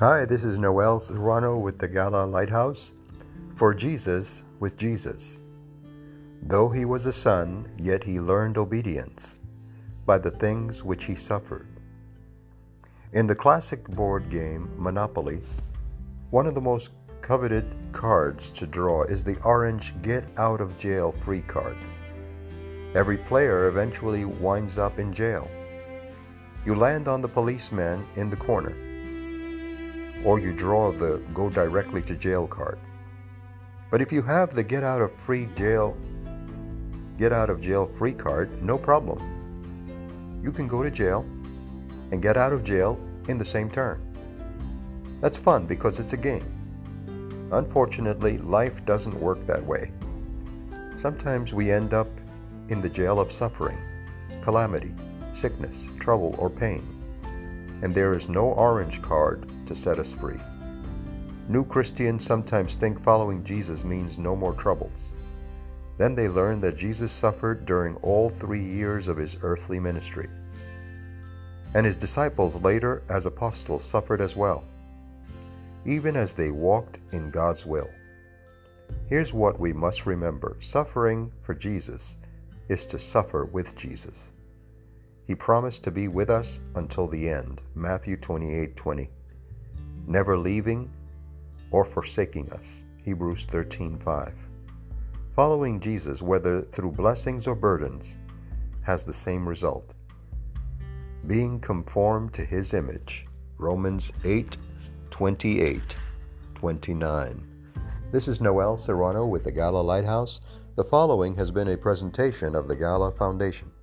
Hi, this is Noel Serrano with the Gala Lighthouse, For Jesus with Jesus. Though he was a son, yet he learned obedience by the things which he suffered. In the classic board game Monopoly, one of the most coveted cards to draw is the orange get-out-of-jail-free card. Every player eventually winds up in jail. You land on the policeman in the corner, or you draw the go-directly-to-jail card. But if you have the get-out-of-jail-free card, no problem. You can go to jail and get out of jail in the same turn. That's fun because it's a game. Unfortunately, life doesn't work that way. Sometimes we end up in the jail of suffering, calamity, sickness, trouble, or pain, and there is no orange card to set us free. New Christians sometimes think following Jesus means no more troubles. Then they learn that Jesus suffered during all 3 years of his earthly ministry. And his disciples later, as apostles, suffered as well, even as they walked in God's will. Here's what we must remember. Suffering for Jesus is to suffer with Jesus. He promised to be with us until the end, Matthew 28:20, never leaving or forsaking us, Hebrews 13:5. Following Jesus, whether through blessings or burdens, has the same result. Being conformed to his image, Romans 8:28-29. This is Noel Serrano with the Gala Lighthouse. The following has been a presentation of the Gala Foundation.